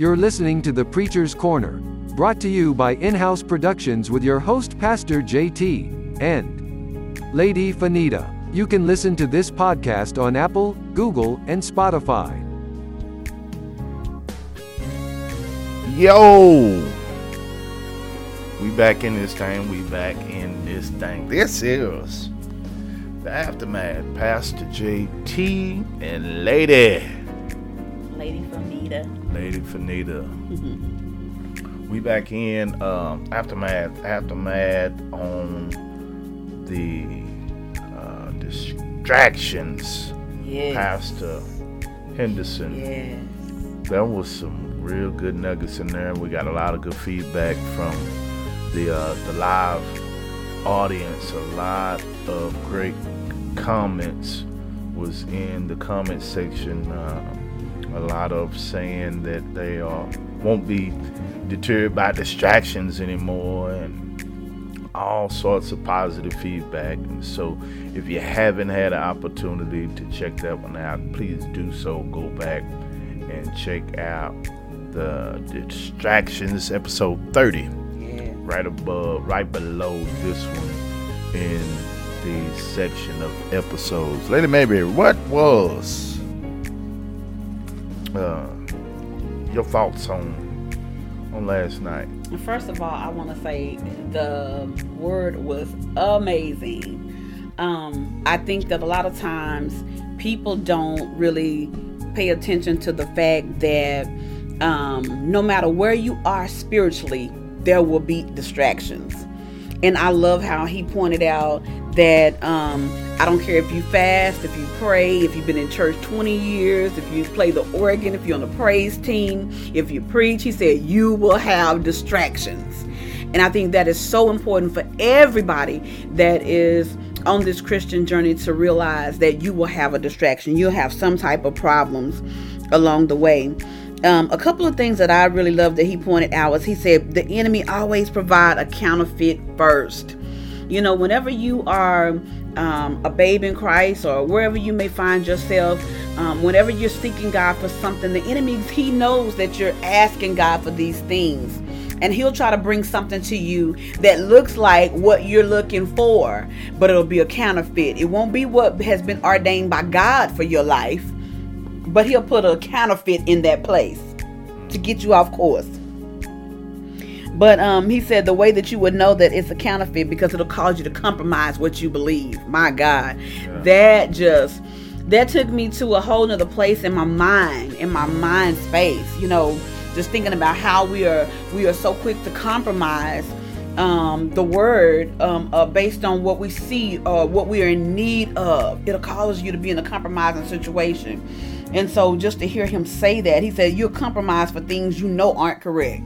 You're listening to The Preacher's Corner, brought to you by In-House Productions with your host Pastor JT and Lady Fanita. You can listen to this podcast on Apple, Google, and Spotify. Yo! We back in this thing, This is The Aftermath, Pastor JT and Lady Fanita. We back in Aftermath on the distractions. Yes. Pastor Henderson. Yes. There was some real good nuggets in there. We got a lot of good feedback from the live audience. A lot of great comments was in the comment section. A lot of saying that they won't be deterred by distractions anymore, and all sorts of positive feedback. And so if you haven't had an opportunity to check that one out, please do so. Go back and check out the distractions episode 30. Yeah. Right below this one in the section of episodes. Lady Mabry, what was your thoughts on last night? First of all, I want to say the word was amazing. I think that a lot of times people don't really pay attention to the fact that no matter where you are spiritually, there will be distractions. And I love how he pointed out that I don't care if you fast, if you pray, if you've been in church 20 years, if you play the organ, if you're on the praise team, if you preach, he said, you will have distractions. And I think that is so important for everybody that is on this Christian journey to realize that you will have a distraction. You'll have some type of problems along the way. A couple of things that I really love that he pointed out was he said, the enemy always provide a counterfeit first. You know, whenever you are a babe in Christ or wherever you may find yourself, whenever you're seeking God for something, the enemy, he knows that you're asking God for these things. And he'll try to bring something to you that looks like what you're looking for, but it'll be a counterfeit. It won't be what has been ordained by God for your life, but he'll put a counterfeit in that place to get you off course. But he said the way that you would know that it's a counterfeit, because it'll cause you to compromise what you believe. My God, yeah. That took me to a whole nother place in my mind space. You know, just thinking about how we are so quick to compromise the word based on what we see or what we are in need of. It'll cause you to be in a compromising situation. And so just to hear him say that, he said, you'll compromise for things you know aren't correct.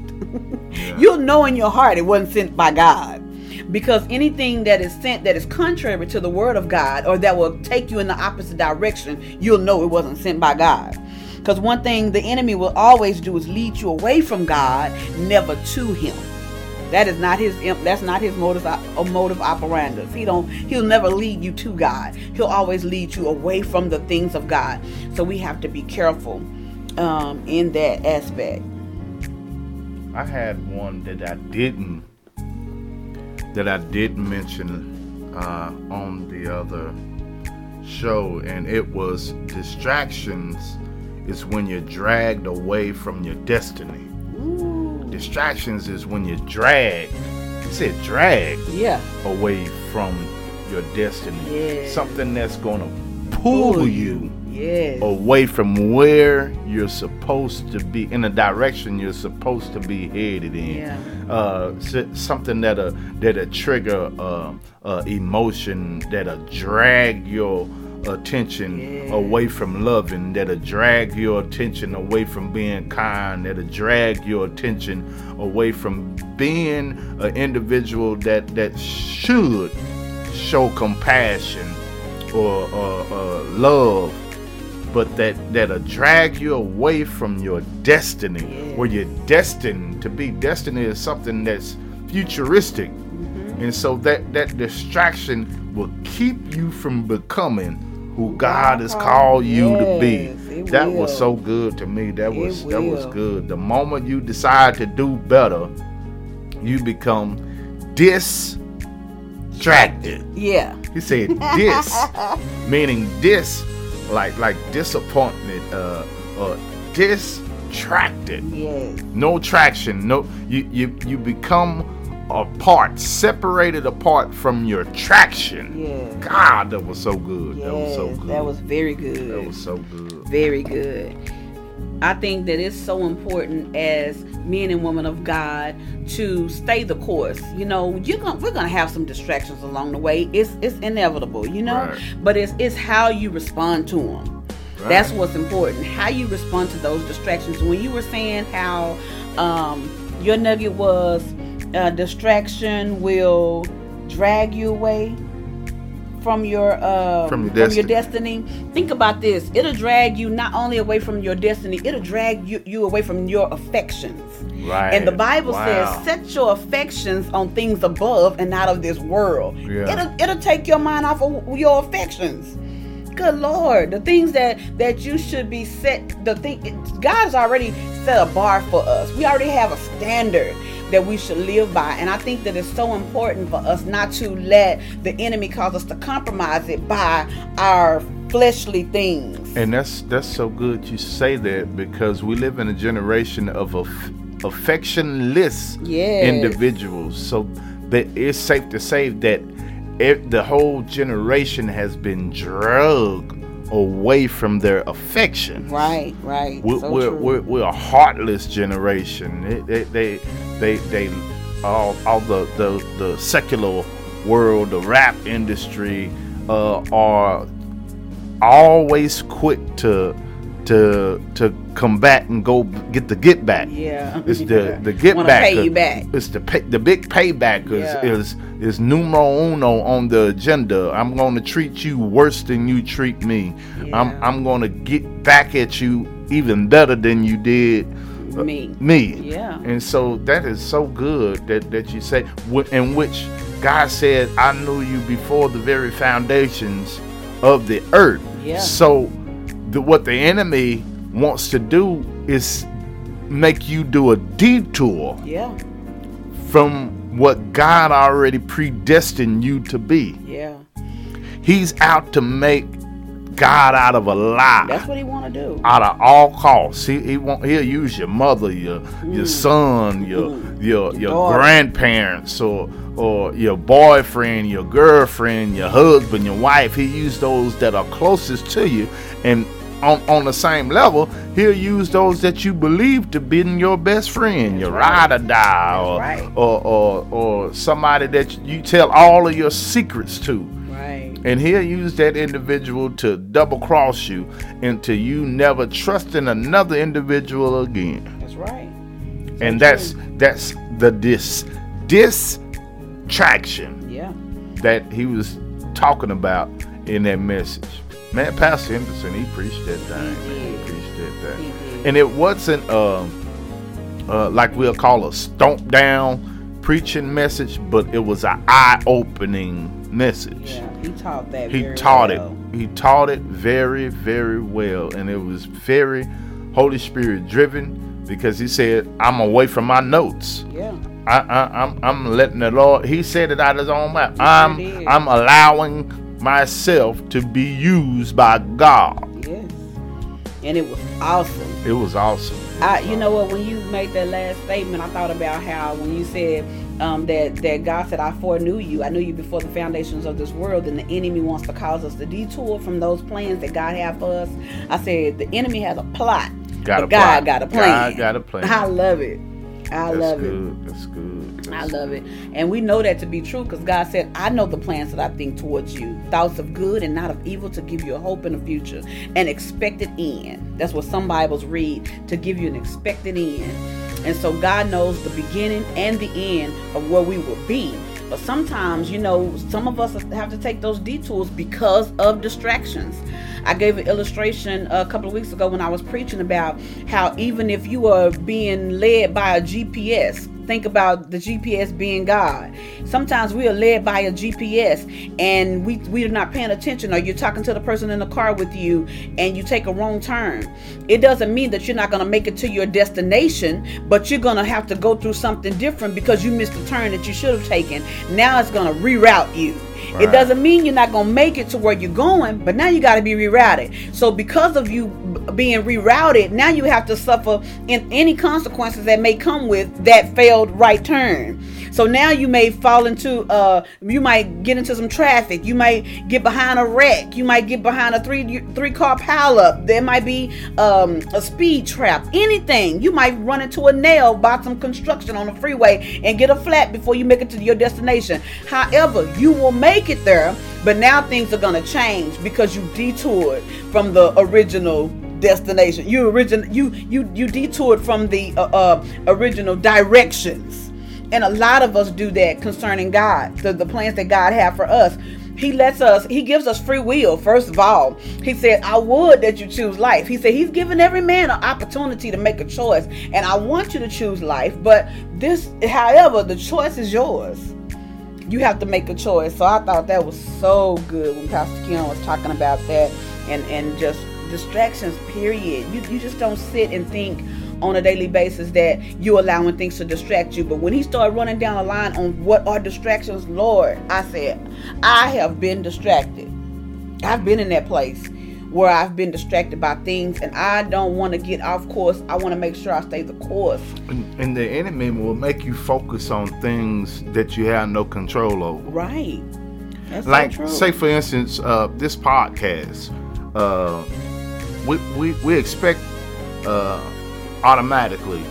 Yeah. You'll know in your heart it wasn't sent by God, because anything that is sent that is contrary to the word of God, or that will take you in the opposite direction, you'll know it wasn't sent by God. Because one thing the enemy will always do is lead you away from God, never to him. That's not his modus operandi. He'll never lead you to God. He'll always lead you away from the things of God. So we have to be careful in that aspect. I had one that I didn't mention on the other show, and it was distractions is when you're dragged away from your destiny. Ooh. Distractions is when you're dragged. It said drag. Yeah. Away from your destiny. Yeah. Something that's gonna pull you. Yes. Away from where you're supposed to be, in the direction you're supposed to be headed in. Yeah. Something that'll trigger emotion, that'll drag your attention. Yeah. Away from loving, that'll drag your attention away from being kind, that'll drag your attention away from being an individual that should show compassion or love. But that'll drag you away from your destiny. Yeah. Where you're destined to be. Destiny is something that's futuristic. Mm-hmm. And so that distraction will keep you from becoming who God has called you to be. that will. Was so good to me. That was good. The moment you decide to do better, you become distracted. Yeah. He said dis, meaning dis, like disappointed, distracted. Yes. No traction. No, you become apart, separated apart from your traction. Yeah. God, that was so good. Yes, that was so good. That was very good. That was so good. Very good. I think that it's so important as men and women of God to stay the course. You know, we're gonna have some distractions along the way. It's inevitable, you know. Right. But it's how you respond to them. Right. That's what's important. How you respond to those distractions. When you were saying how your nugget was, distraction will drag you away from your destiny. Think about this. It'll drag you not only away from your destiny, it'll drag you away from your affections. Right. And the Bible says, set your affections on things above and not of this world. Yeah. It'll take your mind off of your affections. Good Lord, the things that you should be set, God has already set a bar for us. We already have a standard that we should live by, and I think that it's so important for us not to let the enemy cause us to compromise it by our fleshly things. And that's so good you say that, because we live in a generation of affectionless individuals. So that it's safe to say that the whole generation has been drugged away from their affection. Right. We're a heartless generation. All the secular world, the rap industry, are always quick to combat and go get the get back. Yeah, it's the get back. Pay you back. It's the big payback is numero uno on the agenda. I'm going to treat you worse than you treat me. Yeah. I'm going to get back at you even better than you did me. Yeah. And so that is so good that you say, in which God said, "I knew you before the very foundations of the earth." Yeah. So what the enemy wants to do is make you do a detour from what God already predestined you to be. Yeah. He's out to make God out of a lie. That's what he want to do. Out of all costs. He'll use your mother, your son, your grandparents, or your boyfriend, your girlfriend, your husband, your wife. He used those that are closest to you, and on the same level, he'll use those that you believe to be your best friend, your ride or die, or somebody that you tell all of your secrets to. Right. And he'll use that individual to double cross you until you never trust in another individual again. That's right. And that's the distraction that he was talking about in that message. Man, Pastor Henderson, he preached that thing. And it wasn't like we'll call a stomp down preaching message, but it was an eye-opening message. Yeah, he taught that. He taught it very, very well, and it was very Holy Spirit driven, because he said, "I'm away from my notes." Yeah. I'm letting the Lord. He said it out of his own mouth. I'm allowing myself to be used by God. Yes. And it was awesome. It was awesome. You know what? When you made that last statement, I thought about how when you said, that God said, "I foreknew you. I knew you before the foundations of this world," and the enemy wants to cause us to detour from those plans that God had for us. I said the enemy has a plot, but God got a plan. God got a plan. I love it. I love it. That's good. I love it. And we know that to be true, because God said, "I know the plans that I think towards you, thoughts of good and not of evil, to give you a hope in the future, an expected end." That's what some Bibles read, to give you an expected end. And so God knows the beginning and the end of where we will be. But sometimes, you know, some of us have to take those detours because of distractions. I gave an illustration a couple of weeks ago when I was preaching about how even if you are being led by a GPS think about the GPS being God. Sometimes we are led by a GPS and we are not paying attention, or you're talking to the person in the car with you and you take a wrong turn. It doesn't mean that you're not going to make it to your destination, but you're going to have to go through something different because you missed the turn that you should have taken. Now it's going to reroute you. Right. It doesn't mean you're not going to make it to where you're going, but now you got to be rerouted. So because of you being rerouted, now you have to suffer in any consequences that may come with that failed right turn. So now you may fall into, you might get into some traffic. You might get behind a wreck. You might get behind a three car pileup. There might be a speed trap, anything. You might run into a nail by some construction on the freeway and get a flat before you make it to your destination. However, you will make it there, but now things are going to change because you detoured from the original destination. You detoured from the original directions. And a lot of us do that concerning God, the plans that God had for us. He gives us free will, first of all. He said, I would that you choose life. He said, he's given every man an opportunity to make a choice. And I want you to choose life, but however, the choice is yours. You have to make a choice. So I thought that was so good when Pastor Keon was talking about that and just distractions, period. You just don't sit and think on a daily basis that you're allowing things to distract you. But when he started running down a line on what are distractions, Lord, I said, I have been distracted. I've been in that place where I've been distracted by things, and I don't want to get off course. I want to make sure I stay the course. And the enemy will make you focus on things that you have no control over. Right. That's like, so true. Say, for instance, this podcast, we expect automatically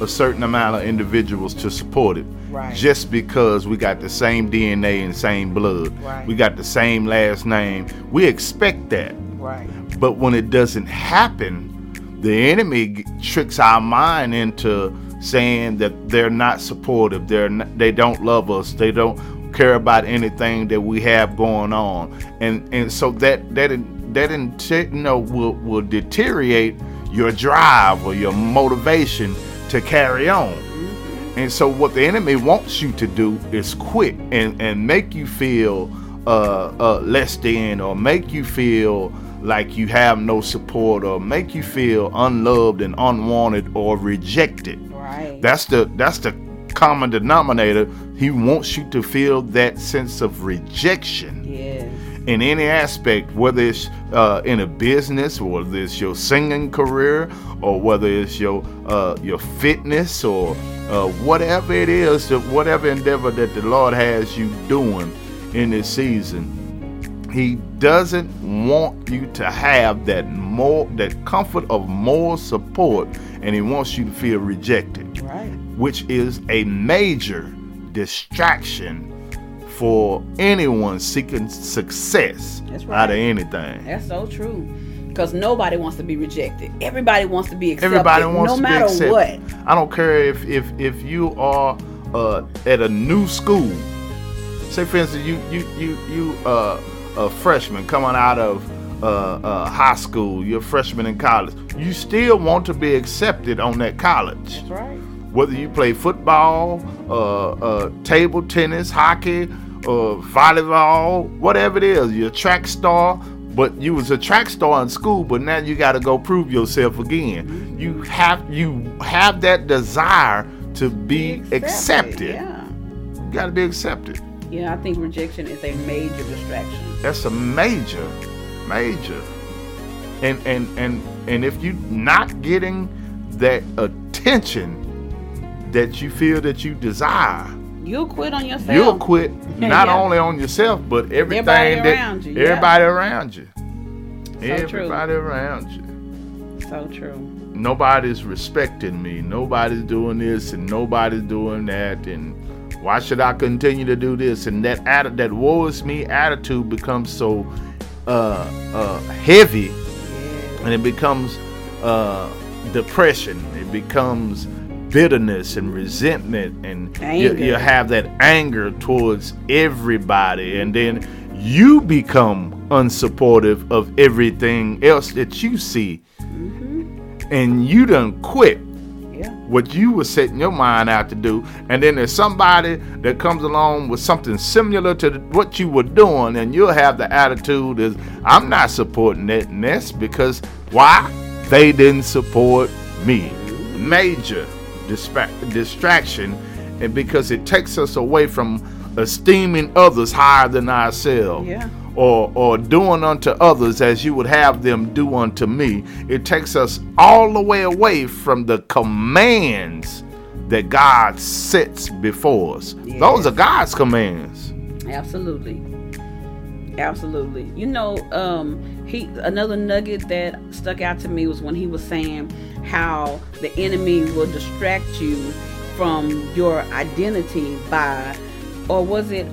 a certain amount of individuals to support it, right? Just because we got the same DNA and same blood, right? We got the same last name, we expect that, right? But when it doesn't happen, the enemy tricks our mind into saying that they're not supportive, they don't love us, they don't care about anything that we have going on, and so will deteriorate your drive or your motivation to carry on. Mm-hmm. And so what the enemy wants you to do is quit and make you feel less than, or make you feel like you have no support, or make you feel unloved and unwanted or rejected. Right. That's the common denominator. He wants you to feel that sense of rejection. Yes. In any aspect, whether it's in a business, or whether it's your singing career, or whether it's your fitness, or whatever it is, whatever endeavor that the Lord has you doing in this season, He doesn't want you to have that comfort of more support, and He wants you to feel rejected, right? Which is a major distraction for anyone seeking success. That's right. Out of anything. That's so true. Because nobody wants to be rejected. Everybody wants to be accepted. Everybody wants to be accepted. No matter what. I don't care if you are at a new school. Say, for instance, you a freshman coming out of high school. You're a freshman in college. You still want to be accepted on that college. That's right. Whether you play football, table tennis, hockey, volleyball, whatever it is, you're a track star, but you was a track star in school, but now you got to go prove yourself again. You have that desire to be accepted. Yeah. You got to be accepted. Yeah, I think rejection is a major distraction. That's a major, major. And if you're not getting that attention that you feel that you desire, you'll quit on yourself. You'll quit not only on yourself, but everybody around you. So everybody true. Around you. So true. Nobody's respecting me. Nobody's doing this and nobody's doing that. And why should I continue to do this? And that woe is me attitude becomes so heavy, yeah. And it becomes depression. It becomes bitterness and resentment, and you have that anger towards everybody, and then you become unsupportive of everything else that you see. Mm-hmm. And you done quit. Yeah. what you were setting your mind out to do, and then there's somebody that comes along with something similar to what you were doing, and you'll have the attitude is, I'm not supporting that, and that's because why? They didn't support me. Major distraction, and because it takes us away from esteeming others higher than ourselves. Yeah. Or doing unto others as you would have them do unto me. It takes us all the way away from the commands that God sets before us. Yes. Those are God's commands. Absolutely. Absolutely. You know, another nugget that stuck out to me was when he was saying how the enemy will distract you from your identity by, or was it...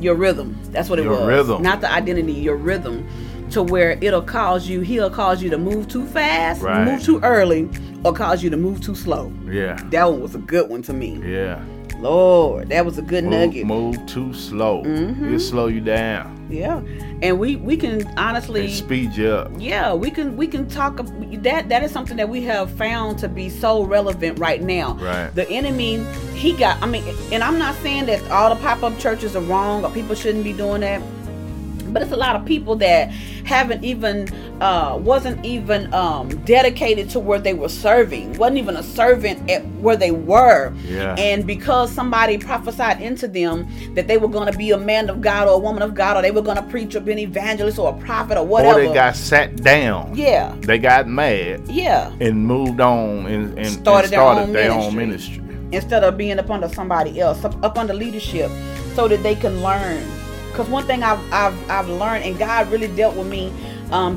your rhythm. That's what it was. Your rhythm. Not the identity, your rhythm. To where he'll cause you to move too fast, right. Move too early, or cause you to move too slow. Yeah. That one was a good one to me. Yeah. Lord, that was a good nugget. Move too slow. Mm-hmm. It'll slow you down. Yeah. And we can honestly... And speed you up. Yeah, we can talk... That is something that we have found to be so relevant right now. Right. The enemy, and I'm not saying that all the pop-up churches are wrong or people shouldn't be doing that, but it's a lot of people that wasn't even dedicated to where they were serving, wasn't even a servant at where they were. Yeah. And because somebody prophesied into them that they were going to be a man of God or a woman of God, or they were going to preach or be an evangelist or a prophet or whatever. Or they got sat down. Yeah. They got mad. Yeah. And moved on and started their own ministry. Instead of being up under somebody else, up under leadership, so that they can learn. Because one thing I've learned, and God really dealt with me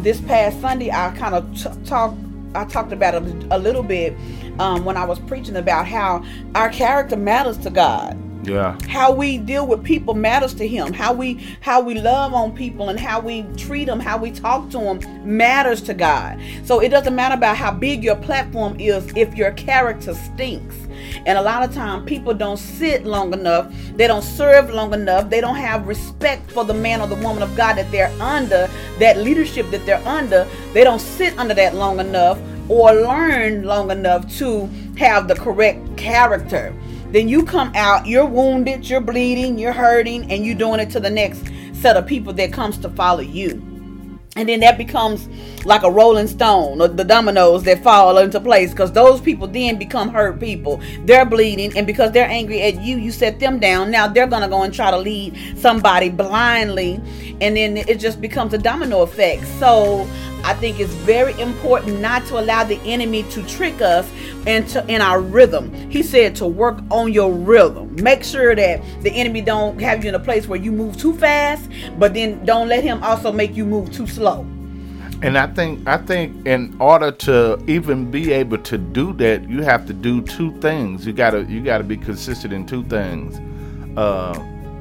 this past Sunday. I kind of talked about it a little bit when I was preaching about how our character matters to God. Yeah. How we deal with people matters to Him. How we love on people and how we treat them, how we talk to them matters to God. So it doesn't matter about how big your platform is if your character stinks. And a lot of time people don't sit long enough, they don't serve long enough, they don't have respect for the man or the woman of God that they're under, that leadership that they're under. They don't sit under that long enough or learn long enough to have the correct character. Then you come out, you're wounded, you're bleeding, you're hurting, and you're doing it to the next set of people that comes to follow you. And then that becomes like a rolling stone, or the dominoes that fall into place, because those people then become hurt people. They're bleeding, and because they're angry at you, you set them down. Now they're going to go and try to lead somebody blindly, and then it just becomes a domino effect. So I think it's very important not to allow the enemy to trick us in our rhythm. He said to work on your rhythm. Make sure that the enemy don't have you in a place where you move too fast, but then don't let him also make you move too slow. And I think in order to even be able to do that, you have to do two things. You gotta be consistent in two things: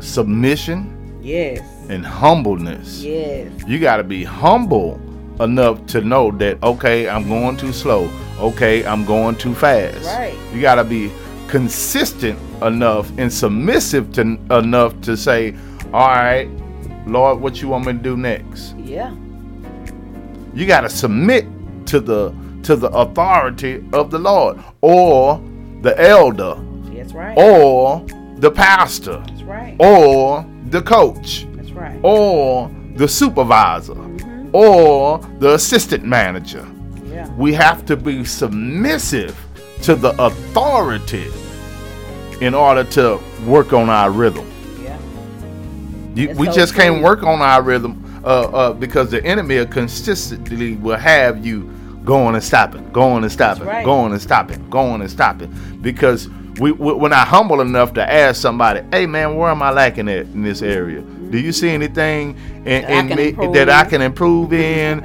submission, yes, and humbleness. Yes, you gotta be humble enough to know that, okay, I'm going too slow, okay, I'm going too fast. Right. You gotta be consistent enough and submissive enough to say, all right, Lord, what you want me to do next? Yeah. You gotta submit to the authority of the Lord or the elder. That's right. Or the pastor. That's right. Or the coach. That's right. Or the supervisor. Mm-hmm. Or the assistant manager. Yeah. We have to be submissive to the authority in order to work on our rhythm. Yeah. We just can't work on our rhythm because the enemy consistently will have you going and stopping, going and stopping, right. Going and stopping, going and stopping. Because we're not humble enough to ask somebody, hey man, where am I lacking at in this area? Do you see anything that I can improve in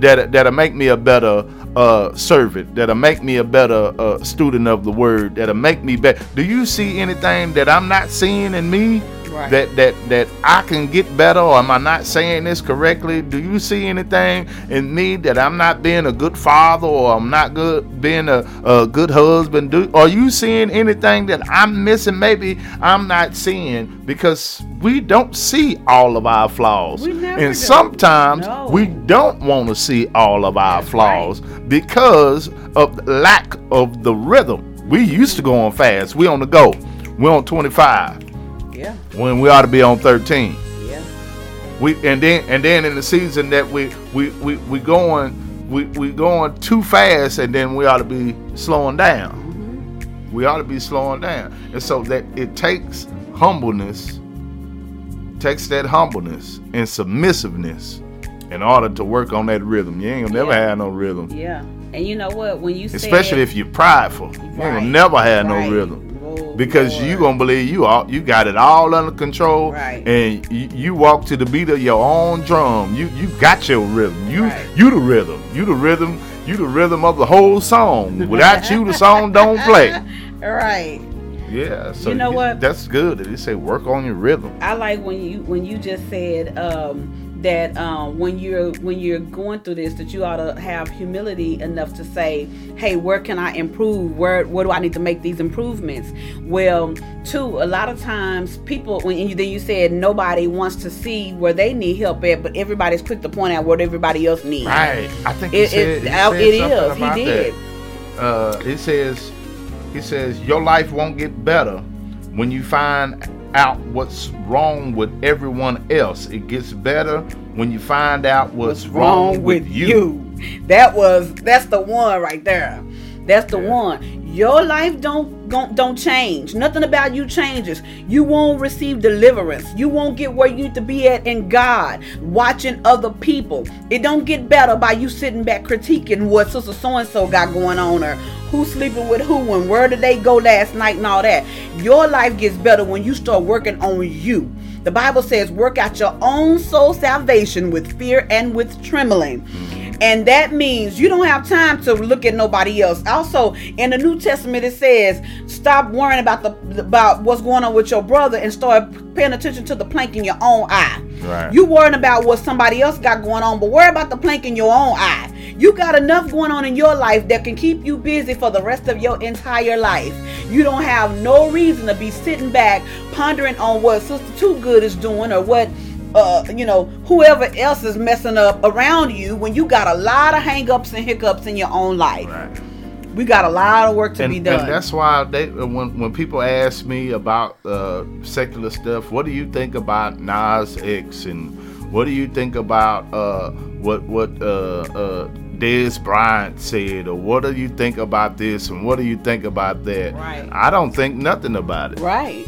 that'll make me a better servant, that'll make me a better student of the word, that'll make me better? Do you see anything that I'm not seeing in me? Right. That I can get better, or am I not saying this correctly? Do you see anything in me that I'm not being a good father, or I'm not good being a good husband? Are you seeing anything that I'm missing? Maybe I'm not seeing, because we don't see all of our flaws. We never and do. Sometimes no. we don't want to see all of our That's flaws right. because of lack of the rhythm. We used to go on fast. We on the go. We're on 25. Yeah. When we ought to be on 13. Yeah. And then in the season that we going too fast, and then we ought to be slowing down. Mm-hmm. We ought to be slowing down. And so that it takes humbleness, takes that humbleness and submissiveness in order to work on that rhythm. You ain't gonna never have no rhythm. Yeah. And you know what? When you especially if you're prideful, right, you ain't never have right. no rhythm. Because you're going to believe you got it all under control, right. and you walk to the beat of your own drum. You got your rhythm. You the rhythm of the whole song. Without you, the song don't play. Right. Yeah. So you know what? That's good. They say work on your rhythm. I like when you just said that when you're going through this, that you ought to have humility enough to say, hey, where can I improve? Where do I need to make these improvements? Well, too, a lot of times people, then you said nobody wants to see where they need help at, but everybody's quick to point out what everybody else needs. Right. I think he said something about that. He says your life won't get better when you find out what's wrong with everyone else. It gets better when you find out what's wrong with you. That's the one right there. That's the one. Your life don't change. Nothing about you changes. You won't receive deliverance. You won't get where you need to be at in God, watching other people. It don't get better by you sitting back critiquing what sister so-and-so got going on, or who's sleeping with who, and where did they go last night, and all that. Your life gets better when you start working on you. The Bible says, work out your own soul salvation with fear and with trembling. And that means you don't have time to look at nobody else. Also, in the New Testament, it says, stop worrying about what's going on with your brother and start paying attention to the plank in your own eye. Right. You worrying about what somebody else got going on, but worry about the plank in your own eye. You got enough going on in your life that can keep you busy for the rest of your entire life. You don't have no reason to be sitting back pondering on what Sister Too Good is doing, or what whoever else is messing up around you, when you got a lot of hang-ups and hiccups in your own life. Right. We got a lot of work to be done. And that's why when people ask me about secular stuff, what do you think about Nas X, and what do you think about what Des Bryant said, or what do you think about this, and what do you think about that? Right. I don't think nothing about it. Right.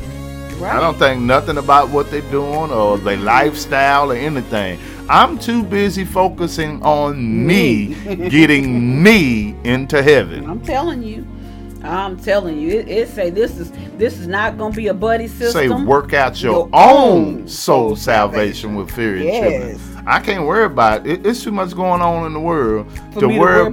Right. I don't think nothing about what they're doing or their lifestyle or anything. I'm too busy focusing on me getting me into heaven. I'm telling you. It say this is not going to be a buddy system. Say work out your own soul salvation with fear and trembling. I can't worry about it. It's too much going on in the world for me to worry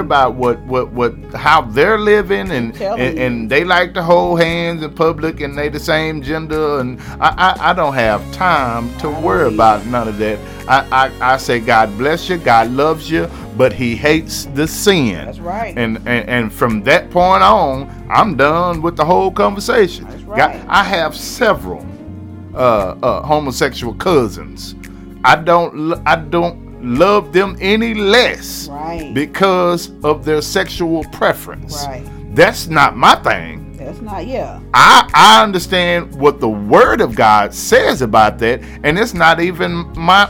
about what how they're living, and they like to hold hands in public, and they the same gender, and I don't have time to worry about none of that. I say God bless you, God loves you, but He hates the sin. That's right. And from that point on, I'm done with the whole conversation. That's right. I have several homosexual cousins. I don't love them any less because of their sexual preference. Right. That's not my thing. That's not, I understand what the Word of God says about that, and it's not even my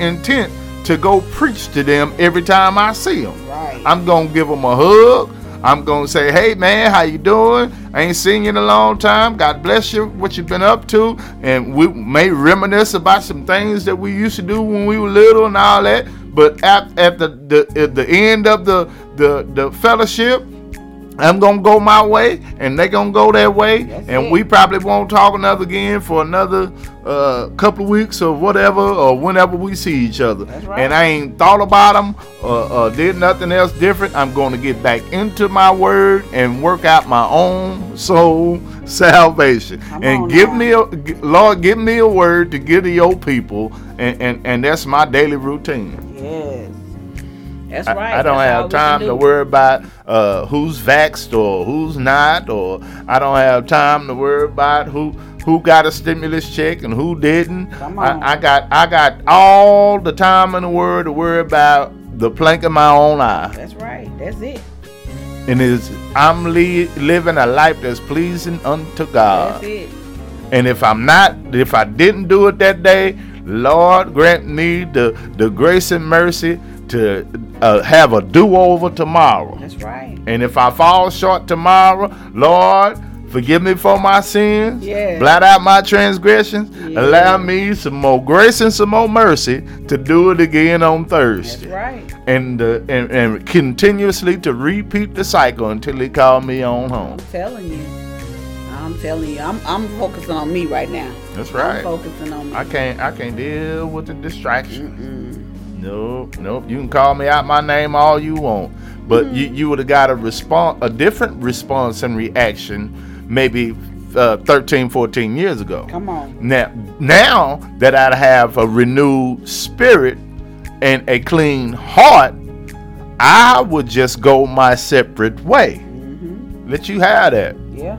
intent to go preach to them every time I see them. Right. I'm going to give them a hug. I'm going to say, hey, man, how you doing? I ain't seen you in a long time. God bless you, what you've been up to. And we may reminisce about some things that we used to do when we were little and all that. But at the end of the fellowship, I'm going to go my way, and they're going to go their way. That's and it. We probably won't talk again for another couple of weeks or whatever, or whenever we see each other. Right. And I ain't thought about them or did nothing else different. I'm going to get back into my word and work out my own soul salvation. Lord, give me a word to give to your people. And that's my daily routine. Yes. That's right. I don't have time to worry about who's vaxxed or who's not, or I don't have time to worry about who got a stimulus check and who didn't. I got all the time in the world to worry about the plank in my own eye. That's right. That's it. And I'm living a life that's pleasing unto God. That's it. And if I didn't do it that day, Lord, grant me the grace and mercy to have a do-over tomorrow. That's right. And if I fall short tomorrow, Lord, forgive me for my sins. Yes. Blot out my transgressions. Yes. Allow me some more grace and some more mercy to do it again on Thursday. That's right. And continuously to repeat the cycle until He called me on home. I'm telling you. I'm focusing on me right now. That's right. I'm focusing on me. I can't deal with the distraction. Mm-mm. Nope. You can call me out my name all you want, but you would have got a different response and reaction maybe 13, 14 years ago. Come on. Now that I have a renewed spirit and a clean heart, I would just go my separate way. Mm-hmm. Let you have that. Yeah.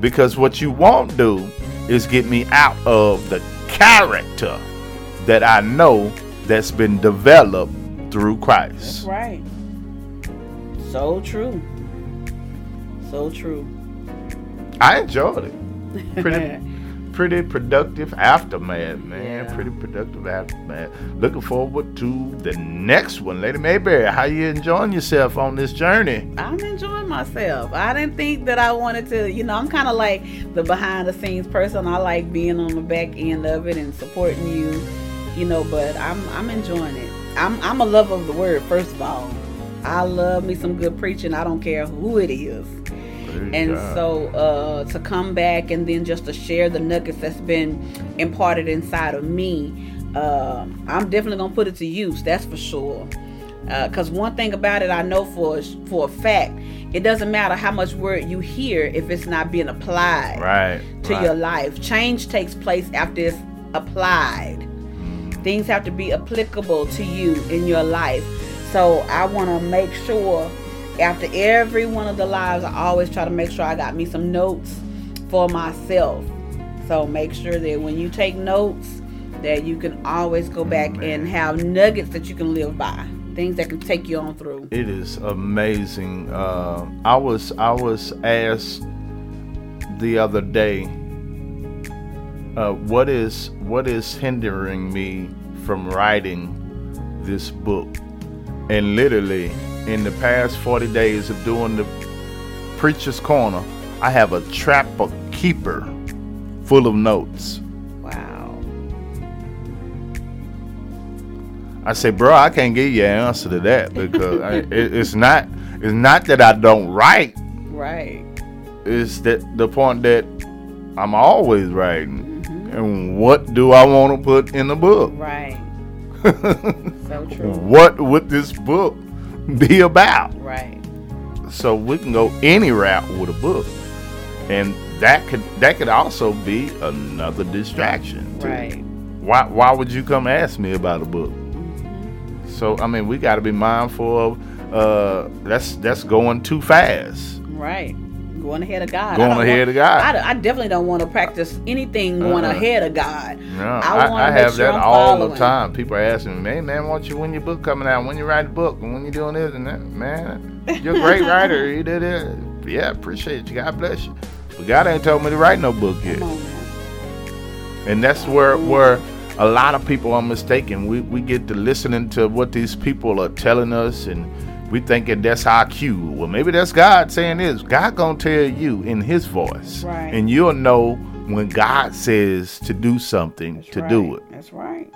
Because what you won't do is get me out of the character that I know that's been developed through Christ. That's right. So true. I enjoyed it. Pretty productive aftermath, man. Yeah. Pretty productive aftermath. Looking forward to the next one. Lady Mayberry, how you enjoying yourself on this journey? I'm enjoying myself. I didn't think that I wanted to, I'm kind of like the behind the scenes person. I like being on the back end of it and supporting you. But I'm enjoying it. I'm a lover of the word, first of all. I love me some good preaching. I don't care who it is. So to come back and then just to share the nuggets that's been imparted inside of me, I'm definitely going to put it to use, that's for sure. Because one thing about it I know for a fact, it doesn't matter how much word you hear if it's not being applied to your life. Change takes place after it's applied. Things have to be applicable to you in your life. So I want to make sure after every one of the lives, I always try to make sure I got me some notes for myself. So make sure that when you take notes, that you can always go back and have nuggets that you can live by. Things that can take you on through. It is amazing. I was asked the other day, what is hindering me from writing this book? And literally, in the past 40 days of doing the Preacher's Corner, I have a trapper keeper full of notes. Wow. I say, bro, I can't give you an answer to that because it's not that I don't write. Right. It's that the point that I'm always writing. And what do I want to put in the book? Right. So true. What would this book be about? Right. So we can go any route with a book. And that could also be another distraction. Right. Why would you come ask me about a book? Mm-hmm. So, we got to be mindful of that's going too fast. Right. Going ahead of God. I definitely don't want to practice anything going ahead of God. No, I have sure that I'm all following. The time. People are asking me, man, when your book coming out? When you write a book? And when you doing this and that? Man, you're a great writer. You did it. Yeah, appreciate you. God bless you. But God ain't told me to write no book yet. And that's where a lot of people are mistaken. We get to listening to what these people are telling us and we thinking that's our cue. Well, maybe that's God saying this. God gonna tell you in His voice, right. And you'll know when God says to do something that's to do it. That's right.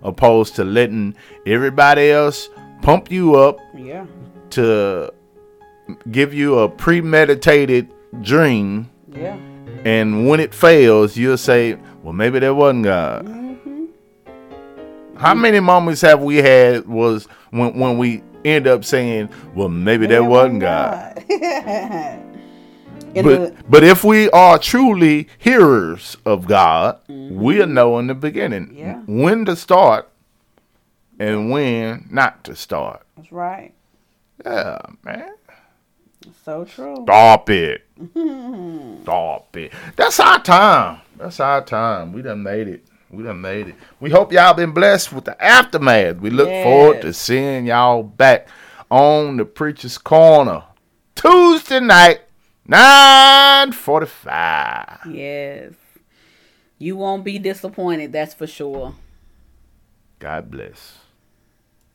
Opposed to letting everybody else pump you up to give you a premeditated dream. Yeah. And when it fails, you'll say, well, maybe that wasn't God. Mm-hmm. How many moments have we had was when we end up saying, well, maybe that wasn't God. But if we are truly hearers of God, mm-hmm. we'll know in the beginning when to start and when not to start. That's right. Yeah, man. So true. Stop it. Stop it. That's our time. That's our time. We done made it. We done made it. We hope y'all been blessed with the aftermath. We look forward to seeing y'all back on the Preacher's Corner Tuesday night. 9:45. Yes. You won't be disappointed, that's for sure. God bless.